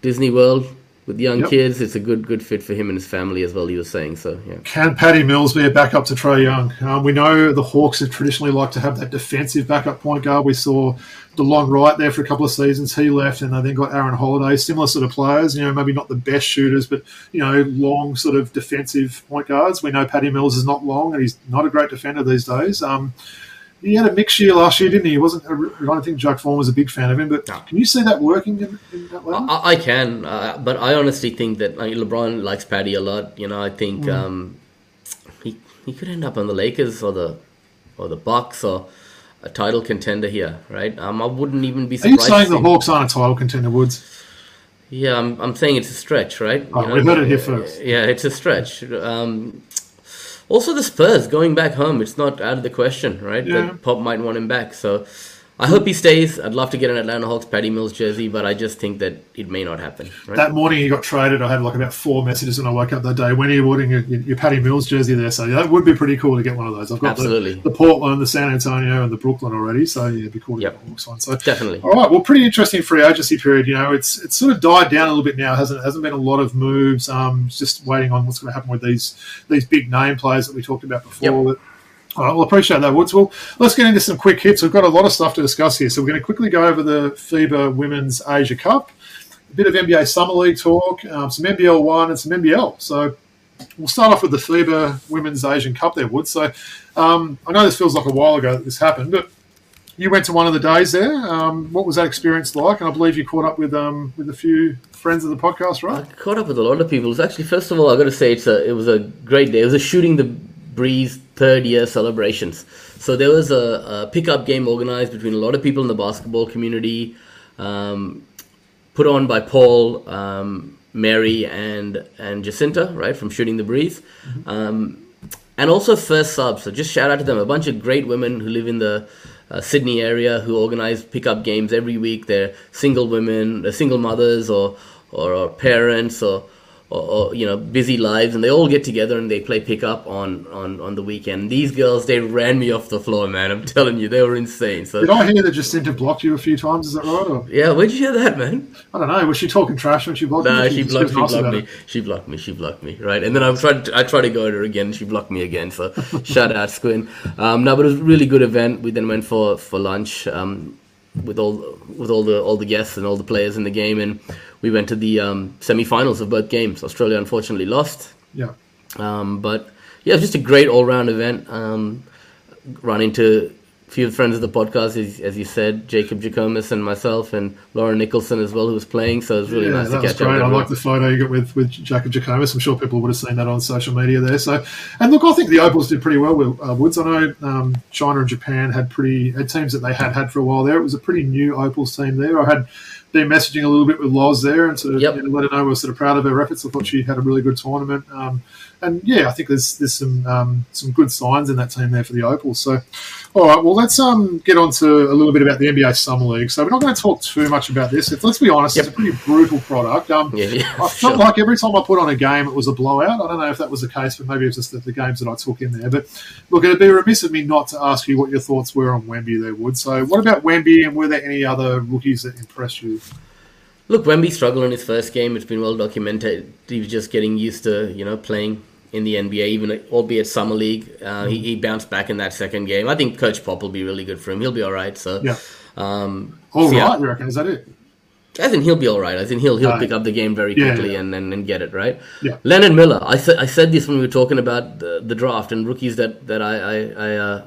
Disney World. With young yep. kids, it's a good good fit for him and his family as well, you were saying. So, yeah. Can Patty Mills be a backup to Trae Young? Um, we know the Hawks have traditionally liked to have that defensive backup point guard. We saw DeLong Wright there for a couple of seasons. He left, and they then got Aaron Holiday. Similar sort of players, you know, maybe not the best shooters, but, you know, long sort of defensive point guards. We know Patty Mills is not long, and he's not a great defender these days. Um He had a mixed year last year, didn't he? He wasn't. I don't think Jacque Vaughn was a big fan of him, but no. Can you see that working in, in that way? I, I can, uh, but I honestly think that I mean, LeBron likes Patty a lot. You know, I think mm. um, he he could end up on the Lakers or the or the Bucks or a title contender here, right? Um, I wouldn't even be surprised. Are you saying the Hawks aren't a title contender, Woods? Yeah, I'm. I'm saying it's a stretch, right? Oh, you know, we've heard it here first. Yeah, it's a stretch. Um, Also, the Spurs going back home, it's not out of the question, right? Yeah. That Pop might want him back. So I hope he stays. I'd love to get an Atlanta Hawks Patty Mills jersey, but I just think that it may not happen. Right? That morning he got traded, I had like about four messages when I woke up that day. When are you ordering your, your Patty Mills jersey there? So yeah, that would be pretty cool to get one of those. I've got the, the Portland, the San Antonio, and the Brooklyn already. So yeah, it'd be cool to yep. get the Hawks one. So definitely. All right, well, pretty interesting free agency period. You know, it's it's sort of died down a little bit now. Hasn't hasn't been a lot of moves. Um, just waiting on what's going to happen with these these big name players that we talked about before. Yep. All right, well, appreciate that, Woods. Well, let's get into some quick hits. We've got a lot of stuff to discuss here, so we're going to quickly go over the FIBA Women's Asia Cup, a bit of N B A Summer League talk, um, some N B L one and some N B L. So we'll start off with the FIBA Women's Asian Cup there, Woods. So um, I know this feels like a while ago that this happened, but you went to one of the days there. Um, what was that experience like? And I believe you caught up with um, with a few friends of the podcast, right? I caught up with a lot of people. It was actually, first of all, I've got to say it's a, it was a great day. It was a shooting the Breeze third year celebrations. So there was a, a pickup game organized between a lot of people in the basketball community, um, put on by Paul, um, Mary, and and Jacinta, right, from Shooting the Breeze, mm-hmm. um, and also First Sub. So just shout out to them. A bunch of great women who live in the uh, Sydney area who organize pickup games every week. They're single women, they're single mothers, or or, or parents, or. Or, or you know, busy lives, and they all get together and they play pickup on, on, on the weekend. These girls, they ran me off the floor, man. I'm telling you, they were insane. So did I hear that Jacinta blocked you a few times? Is that right? Or? Yeah, where'd you hear that, man? I don't know. Was she talking trash when she blocked? No, you? she, she blocked, she blocked me. It. She blocked me. She blocked me. Right, and then I tried. To, I tried to go at her again. She blocked me again. So shout out, Squin. Um, no, but it was a really good event. We then went for for lunch um, with all with all the all the guests and all the players in the game and. We went to the um, semi-finals of both games. Australia unfortunately lost. Yeah. Um, but yeah, it was just a great all-round event. Um, run into a few friends of the podcast, as, as you said, Jacob Jacomas and myself, and Lauren Nicholson as well, who was playing. So it was really yeah, nice to catch up. I like the photo you got with, with Jacob Jacomas. I'm sure people would have seen that on social media there. So, and look, I think the Opals did pretty well with uh, Woods. I know um, China and Japan had pretty had teams that they had had for a while there. It was a pretty new Opals team there. I had. They're messaging a little bit with Loz there and sort of yep. you know, let her know we're sort of proud of her efforts. I thought she had a really good tournament. Um, and, yeah, I think there's there's some um, some good signs in that team there for the Opals. So, all right, well, let's um, get on to a little bit about the N B A Summer League. So we're not going to talk too much about this. It's, let's be honest, yep. it's a pretty brutal product. Um, yeah, yeah, I felt sure. like every time I put on a game, it was a blowout. I don't know if that was the case, but maybe it was just the, the games that I took in there. But, look, it would be remiss of me not to ask you what your thoughts were on Wemby there, Wood. So what about Wemby, and were there any other rookies that impressed you? Look, Wemby struggled in his first game. It's been well documented. He was just getting used to, you know, playing in the N B A, even albeit Summer League. Uh, mm-hmm. he, he bounced back in that second game. I think Coach Pop will be really good for him. He'll be all right. So, yeah. um, all so, right, yeah. you reckon? Is that it? I think he'll be all right. I think he'll he'll uh, pick up the game very yeah, quickly yeah. And, and and get it right. Yeah. Leonard Miller. I said I said this when we were talking about the, the draft and rookies that that I I. I uh,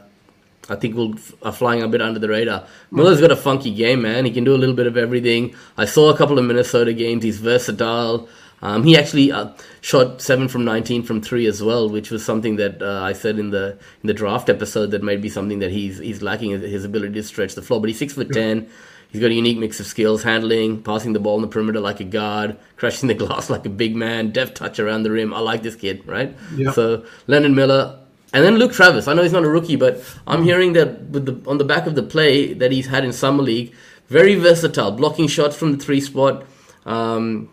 I think we'll f- are flying a bit under the radar. Miller's got a funky game, man. He can do a little bit of everything. I saw a couple of Minnesota games. He's versatile. Um, he actually uh, shot seven from nineteen from three as well, which was something that uh, I said in the in the draft episode that might be something that he's he's lacking, his ability to stretch the floor. But he's six foot ten. Yeah. He's got a unique mix of skills, handling, passing the ball on the perimeter like a guard, crashing the glass like a big man, deft touch around the rim. I like this kid, right? Yeah. So Leonard Miller... And then Luke Travis. I know he's not a rookie, but I'm hearing that with the, on the back of the play that he's had in Summer League, very versatile, blocking shots from the three spot, um,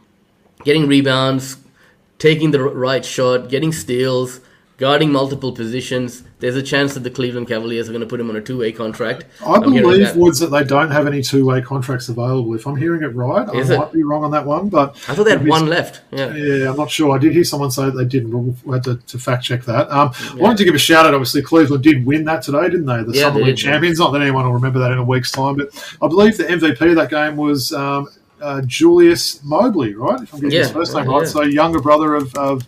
getting rebounds, taking the right shot, getting steals, guarding multiple positions. There's a chance that the Cleveland Cavaliers are going to put him on a two-way contract. I I'm believe, that. Woods, that they don't have any two-way contracts available. If I'm hearing it right, Is I it? might be wrong on that one. But I thought they had one left. Yeah. yeah, I'm not sure. I did hear someone say that they didn't. We'll have to, to fact-check that. Um, yeah. I wanted to give a shout-out. Obviously, Cleveland did win that today, didn't they? The yeah, Summer they League did, champions. Yeah. Not that anyone will remember that in a week's time. But I believe the M V P of that game was um, uh, Julius Mobley, right? If I'm getting yeah, his first right, name right. Yeah. So younger brother of... of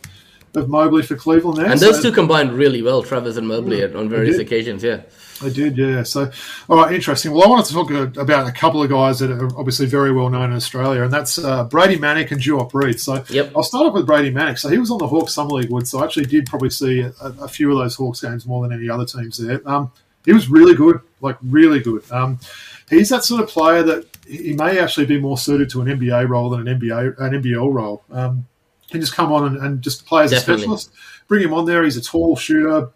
of Mobley for Cleveland there. And those so, two combined really well, Travis and Mobley, yeah, on various occasions, yeah. They did, yeah. So, all right, interesting. Well, I wanted to talk about a couple of guys that are obviously very well known in Australia, and that's uh, Brady Manick and Duop Reid. So yep. I'll start off with Brady Manick. So he was on the Hawks Summer League, Wood, so I actually did probably see a, a few of those Hawks games more than any other teams there. Um, he was really good, like really good. Um, he's that sort of player that he may actually be more suited to an N B A role than an N B A an N B L role. Um can just come on and, and just play as Definitely. a specialist. Bring him on there. He's a tall shooter.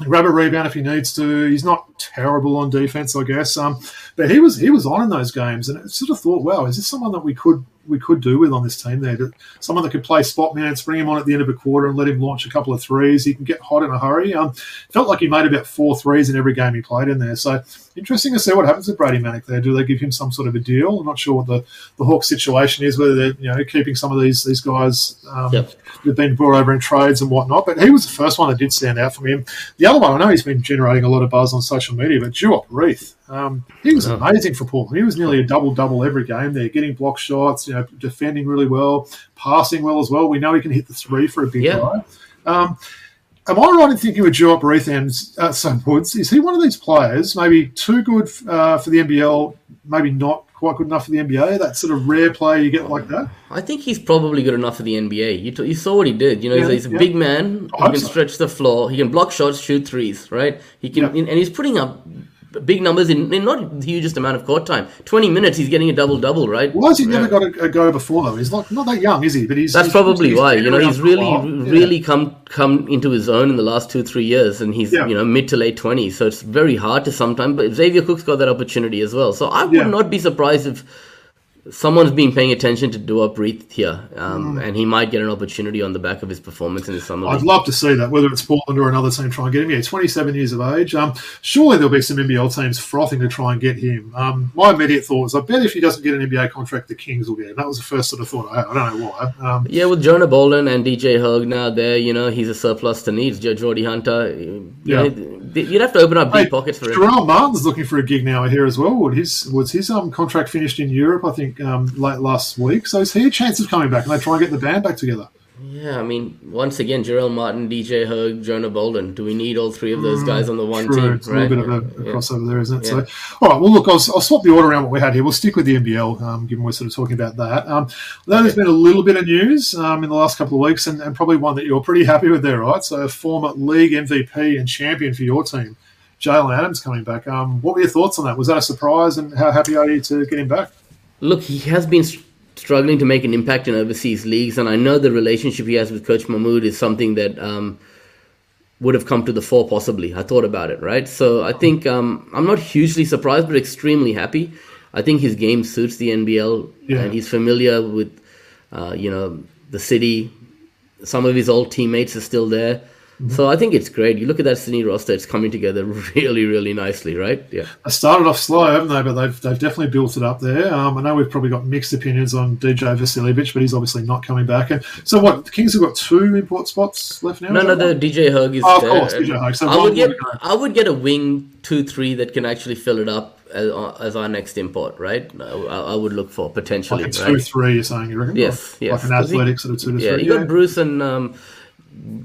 Grab a rebound if he needs to. He's not terrible on defense, I guess. Um, but he was he was on in those games, and I sort of thought, wow, is this someone that we could we could do with on this team there? Someone that could play spot minutes, bring him on at the end of a quarter and let him launch a couple of threes. He can get hot in a hurry. Um, felt like he made about four threes in every game he played in there. So interesting to see what happens with Brady Manick there. Do they give him some sort of a deal? I'm not sure what the, the Hawks situation is, whether they're you know keeping some of these these guys um, yep. who've been brought over in trades and whatnot. But he was the first one that did stand out for me. And the other one, I know he's been generating a lot of buzz on social media, but Duop Reith. Um, he was amazing for Portland. He was nearly a double-double every game there, getting block shots, you know, defending really well, passing well as well. We know he can hit the three for a big yeah. guy. Um, am I right in thinking with Duop Reith and uh, some Woods, is he one of these players maybe too good uh, for the N B L, maybe not quite good enough for the N B A, that sort of rare player you get like that? I think he's probably good enough for the N B A. You, t- you saw what he did. You know, yeah, he's, he's a yeah. big man. I he can so. stretch the floor. He can block shots, shoot threes, right? He can, yeah. And he's putting up big numbers in, in not the hugest amount of court time. Twenty minutes, he's getting a double double, right? Why has he yeah. never got a, a go before though? He's not not that young, is he? But he's that's he's, probably he's, why. You know, he's really yeah. really come come into his own in the last two three years, and he's yeah. you know mid to late twenties. So it's very hard to sometimes. But Xavier Cook's got that opportunity as well. So I would yeah. not be surprised if someone's been paying attention to Duop Reith here, um, mm. and he might get an opportunity on the back of his performance in the summer league. I'd love to see that, whether it's Portland or another team trying to get him. Yeah, twenty-seven years of age. Um, surely there'll be some N B L teams frothing to try and get him. Um, my immediate thought was, I bet if he doesn't get an N B A contract, the Kings will get him. That was the first sort of thought I had. I don't know why. Um, yeah, with Jonah Bolden and D J Hogue now there, you know, he's a surplus to needs. Jordy Hunter, you yeah. know, you'd have to open up hey, deep pockets for him. Jerome Martin's looking for a gig now here as well. Was his, was his um, contract finished in Europe, I think, Um, late last week, so is he a chance of coming back and they try and get the band back together? Yeah, I mean, once again, Jarrell Martin, D J Hogue, Jonah Bolden. Do we need all three of those guys on the one True. team? It's right? a little bit of a, a yeah. crossover there, isn't it? Yeah. So, all right, well, look, I'll, I'll swap the order around what we had here. We'll stick with the N B L, um, given we're sort of talking about that. Um, though okay. there's been a little bit of news um, in the last couple of weeks, and, and probably one that you're pretty happy with there, right? So, former league M V P and champion for your team, Jalen Adams, coming back. Um, what were your thoughts on that? Was that a surprise, and how happy are you to get him back? Look, he has been struggling to make an impact in overseas leagues, and I know the relationship he has with Coach Mahmoud is something that um, would have come to the fore possibly. I thought about it, right? So I think um, I'm not hugely surprised, but extremely happy. I think his game suits the N B L, yeah. and he's familiar with uh, you know the city. Some of his old teammates are still there. So I think it's great. You look at that Sydney roster; it's coming together really, really nicely, right? Yeah. They started off slow, haven't they? But they've they've definitely built it up there. Um, I know we've probably got mixed opinions on D J Vasiljevic, but he's obviously not coming back. And so, what? The Kings have got two import spots left now. No, no, the D J Hogue is oh, there. Of course, D J Hogue. So I would get I would get a wing two three that can actually fill it up as, as our next import, right? I, I would look for potentially like a two right? three. You're saying you reckon? Yes, yes. Like an athletic sort of two to yeah, three. You yeah, you got Bruce and. Um,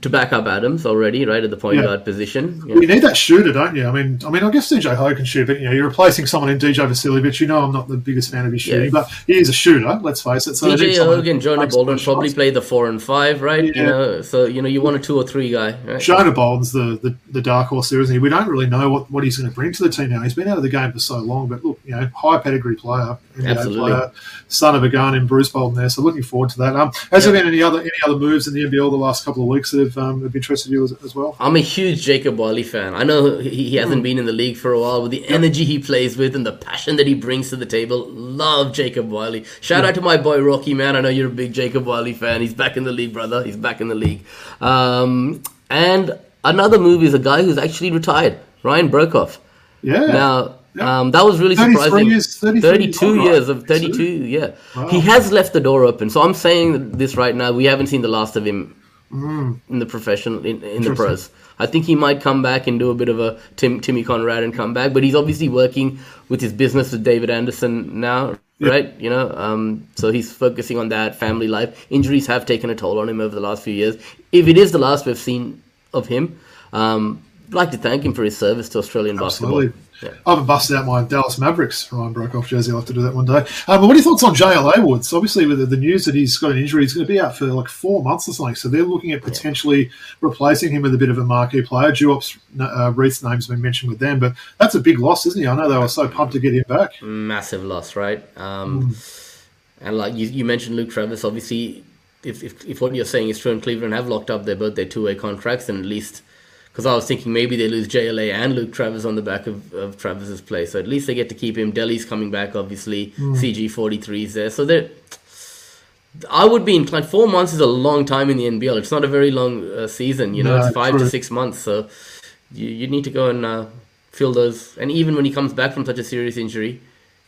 to back up Adams already, right, at the point yeah. guard position. Yeah. Well, you need that shooter, don't you? I mean, I mean, I guess D J Hogue can shoot, but you know, you're replacing someone in D J Vasiljevic. You know, I'm not the biggest fan of his shooting, yeah. but he is a shooter. Let's face it. So D J Hogue and Jonah Bolden probably shots. play the four and five, right? Yeah. You know, so you know, you want a two or three guy. Right? Jonah Bolden's the, the, the dark horse there, isn't he? We don't really know what, what he's going to bring to the team now. He's been out of the game for so long, but look, you know, high pedigree player, absolutely, player, son of a gun in Bruce Bolden there. So looking forward to that. Um, has yeah. there been any other any other moves in the N B L the last couple of weeks that have, um, have interested you as, as well? I'm a huge Jacob Wiley fan. I know he, he hasn't mm. been in the league for a while, but the yep. energy he plays with and the passion that he brings to the table, love Jacob Wiley. Shout yeah. out to my boy Rocky, man. I know you're a big Jacob Wiley fan. He's back in the league, brother. He's back in the league. Um, and another move is a guy who's actually retired, Ryan Brokoff. Yeah. Now, yep. um, that was really surprising. Years, thirty-two years, years of thirty-two, yeah. Wow. He has left the door open. So I'm saying this right now. We haven't seen the last of him Mm. in the professional, in, in the pros. I think he might come back and do a bit of a Tim, Timmy Conrad and come back, but he's obviously working with his business with David Anderson now, yep. right? You know, um, so he's focusing on that family life. Injuries have taken a toll on him over the last few years. If it is the last we've seen of him, um, I'd like to thank him for his service to Australian Absolutely. basketball. Yeah. I haven't busted out my Dallas Mavericks Ryan Brokoff jersey. I'll have to do that one day. Um, but what are your thoughts on J L A Woods? Obviously, with the, the news that he's got an injury, he's going to be out for like four months or something. So they're looking at potentially yeah. replacing him with a bit of a marquee player. Duop's uh, Reith's name's been mentioned with them, but that's a big loss, isn't he? I know they were so pumped to get him back. Massive loss, right? Um, mm. And like you, you mentioned, Luke Travis, obviously if, if if what you're saying is true and Cleveland have locked up their both their two-way contracts, and at least, because I was thinking maybe they lose J L A and Luke Travis on the back of, of Travis's play, so at least they get to keep him. Delhi's coming back, obviously. Mm. C G forty-three's there, so they're. I would be inclined. Four months is a long time in the N B L. It's not a very long uh, season, you know. No, it's five true. to six months, so you you need to go and uh, fill those. And even when he comes back from such a serious injury,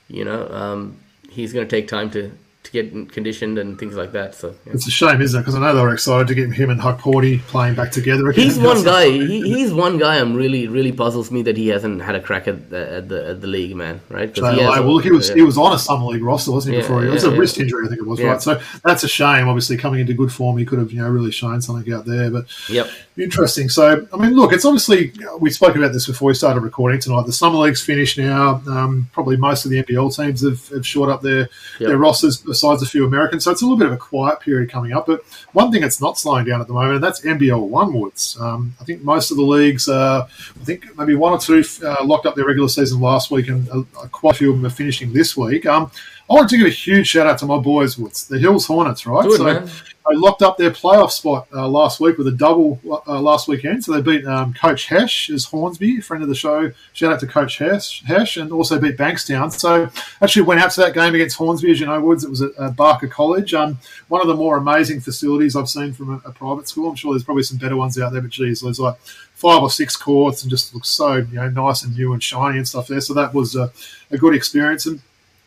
you know, um, he's going to take time to. to get conditioned and things like that. So yeah. It's a shame, isn't it? Because I know they were excited to get him and Huck Porty playing back together again. He's one guy. He, he's one guy. I'm really, really puzzles me that he hasn't had a crack at the at the, at the league, man. Right? So, he has, well, he was yeah. he was on a summer league roster, wasn't he? Yeah, before he, it was yeah, a yeah. wrist injury, I think it was. Yeah. Right. So that's a shame. Obviously, coming into good form, he could have you know really shown something out there. But yep. interesting. So I mean, look, it's obviously we spoke about this before we started recording tonight. The summer league's finished now. Um, probably most of the N B L teams have, have shored up their yep. their rosters. Besides a few Americans, so it's a little bit of a quiet period coming up. But one thing that's not slowing down at the moment, and that's N B L Onewoods. Um, I think most of the leagues, uh, I think maybe one or two uh, locked up their regular season last week, and uh, quite a few of them are finishing this week. Um, I want to give a huge shout out to my boys, Woods, the Hills Hornets, right? Good, so man. They locked up their playoff spot uh, last week with a double uh, last weekend. So they beat um, Coach Hesh as Hornsby, friend of the show. Shout out to Coach Hesh, Hesh, and also beat Bankstown. So actually went out to that game against Hornsby, as you know, Woods. It was at uh, Barker College. Um, one of the more amazing facilities I've seen from a, a private school. I'm sure there's probably some better ones out there, but geez, there's like five or six courts and just looks so you know nice and new and shiny and stuff there. So that was a, a good experience. And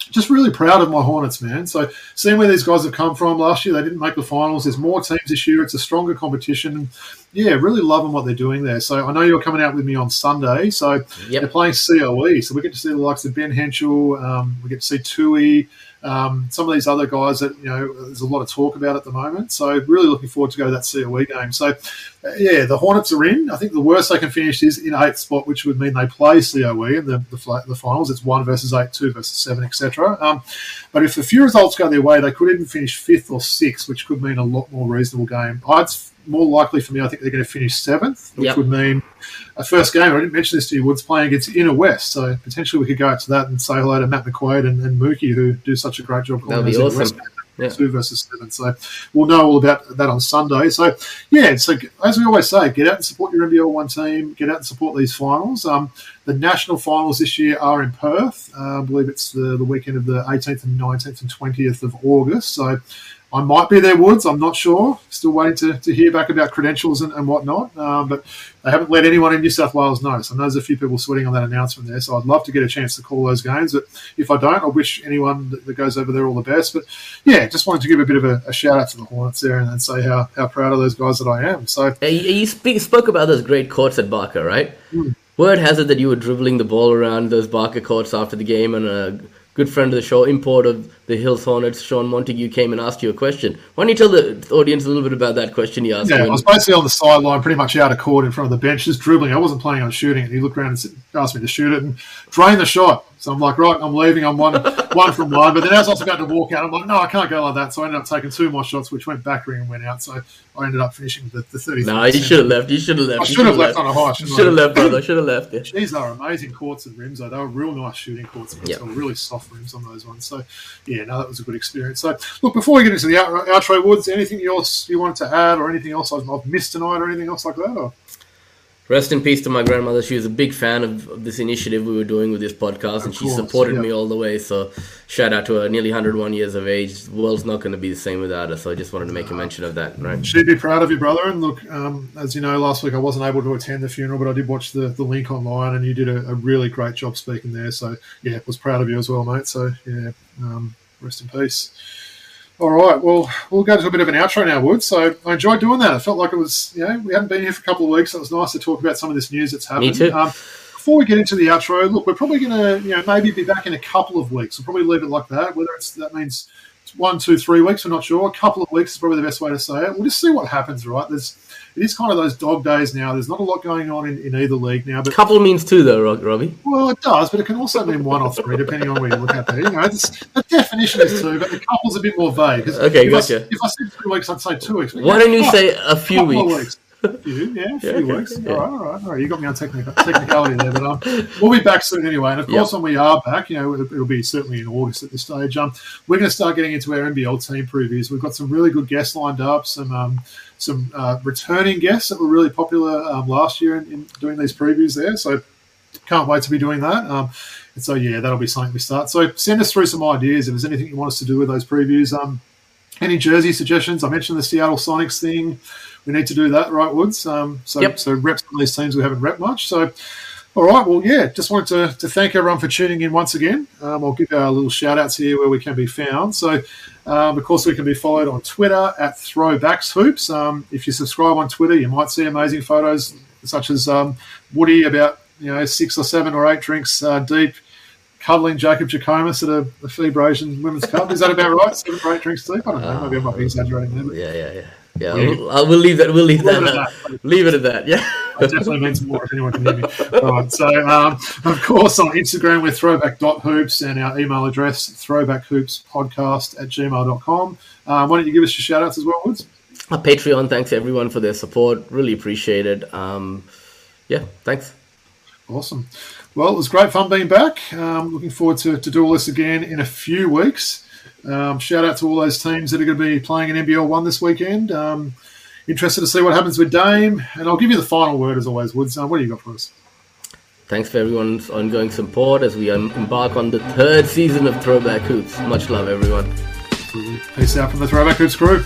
just really proud of my Hornets, man. So seeing where these guys have come from last year, they didn't make the finals. There's more teams this year. It's a stronger competition. Yeah, really loving what they're doing there. So I know you're coming out with me on Sunday. So yep. they're playing C O E. So we get to see the likes of Ben Henschel. Um, we get to see Tui. Um, some of these other guys that, you know, there's a lot of talk about at the moment. So really looking forward to go to that C O E game. So, uh, yeah, the Hornets are in. I think the worst they can finish is in eighth spot, which would mean they play C O E in the, the, the finals. It's one versus eight, two versus seven, et cetera. Um, but if a few results go their way, they could even finish fifth or sixth, which could mean a lot more reasonable game. I'd more likely for me, I think they're going to finish seventh, which yep. would mean a first game. I didn't mention this to you, Woods, playing against Inner West. So potentially we could go out to that and say hello to Matt McQuaid and, and Mookie, who do such a great job. That would be awesome. West, yeah. Two versus seven. So we'll know all about that on Sunday. So, yeah, so as we always say, get out and support your N B L one team. Get out and support these finals. Um, the national finals this year are in Perth. Uh, I believe it's the, the weekend of the eighteenth and nineteenth and twentieth of August. So, I might be there, Woods. I'm not sure. Still waiting to, to hear back about credentials and, and whatnot. Um, but they haven't let anyone in New South Wales know. So I know there's a few people sweating on that announcement there. So I'd love to get a chance to call those games. But if I don't, I wish anyone that, that goes over there all the best. But, yeah, just wanted to give a bit of a, a shout-out to the Hornets there and, and say how, how proud of those guys that I am. So hey, you speak, spoke about those great courts at Barker, right? Mm. Word has it that you were dribbling the ball around those Barker courts after the game and a good friend of the show, import of the Hills Hornets, Sean Montague, came and asked you a question. Why don't you tell the audience a little bit about that question he asked? Yeah, when... I was basically on the sideline, pretty much out of court in front of the bench, just dribbling. I wasn't planning on shooting it. He looked around and asked me to shoot it and drain the shot. So I'm like, right, I'm leaving. I'm one one from one. But then as I was about to walk out, I'm like, no, I can't go like that. So I ended up taking two more shots, which went back ring and went out. So I ended up finishing the, the thirty. No, you should have left. You should have left. I should have left, left on a high. Should have left, brother. Should have left. Yeah. Jeez, they were amazing courts and rims, though. They were real nice shooting courts. They yep. were really soft rims on those ones. So, yeah, no, that was a good experience. So, look, before we get into the outro, Woods, anything else you wanted to add or anything else I've missed tonight or anything else like that? Or? Rest in peace to my grandmother. She was a big fan of, of this initiative we were doing with this podcast, and she supported yeah. me all the way. So shout out to her, nearly one hundred one years of age. The world's not going to be the same without her, so I just wanted to make a mention of that. Right? She'd be proud of you, brother. And look, um, as you know, last week I wasn't able to attend the funeral, but I did watch the, the link online, and you did a, a really great job speaking there. So, yeah, was proud of you as well, mate. So, yeah, um, rest in peace. All right, well, we'll go to a bit of an outro now, Wood. So I enjoyed doing that. I felt like it was, you know, we hadn't been here for a couple of weeks, so it was nice to talk about some of this news that's happened. Me too. Um, before we get into the outro, look, we're probably going to, you know, maybe be back in a couple of weeks. We'll probably leave it like that. Whether it's that means one, two, three weeks, we're not sure. A couple of weeks is probably the best way to say it. We'll just see what happens, right? There's, it is kind of those dog days now. There's not a lot going on in, in either league now. But couple means two, though, Robbie. Well, it does, but it can also mean one or three, depending on where you look at that. You know, the definition is two, but the couple's a bit more vague. Okay, if gotcha. I, if I said two weeks, I'd say two weeks. Why don't you oh, say a few weeks? weeks? You do, yeah, a few yeah, okay. weeks. Yeah. All right, all right, all right. You got me on technical, technicality there, but um, we'll be back soon anyway. And of course, yep. when we are back, you know, it'll be certainly in August at this stage. Um, we're going to start getting into our N B L team previews. We've got some really good guests lined up. Some um, some uh, returning guests that were really popular um, last year in, in doing these previews there. So can't wait to be doing that. Um, and so yeah, that'll be something we start. So send us through some ideas if there's anything you want us to do with those previews. Um, any jersey suggestions? I mentioned the Seattle Sonics thing. We need to do that, right, Woods? Um, so, yep. so rep some of these teams we haven't repped much. So, all right, well, yeah, just wanted to, to thank everyone for tuning in once again. Um, I'll give our little shout-outs here where we can be found. So, um, of course, we can be followed on Twitter at ThrowbacksHoops. Um, if you subscribe on Twitter, you might see amazing photos such as um, Woody about you know six or seven or eight drinks uh, deep, cuddling Jacob Jacomas at a, a Februation Women's Cup. Is that about right? Seven or eight drinks deep? I don't know. Uh, Maybe I might be exaggerating there. But... Yeah, yeah, yeah. Yeah, yeah. We'll, I'll, we'll leave that. We'll leave we'll that. that. Leave it at that. Yeah, that definitely means more if anyone can hear me. All right. So, um, of course, on Instagram we're throwback dot hoops and our email address throwback hoops podcast at gmail dot com. Um, why don't you give us your shout outs as well, Woods? Our Patreon. Thanks everyone for their support. Really appreciate it. Um, yeah. Thanks. Awesome. Well, it was great fun being back. Um, looking forward to to do all this again in a few weeks. Um, shout out to all those teams that are going to be playing in N B L one this weekend. Um, interested to see what happens with Dame. And I'll give you the final word as always, Woods. Um, what do you got for us? Thanks for everyone's ongoing support as we embark on the third season of Throwback Hoops. Much love, everyone. Peace out from the Throwback Hoops crew.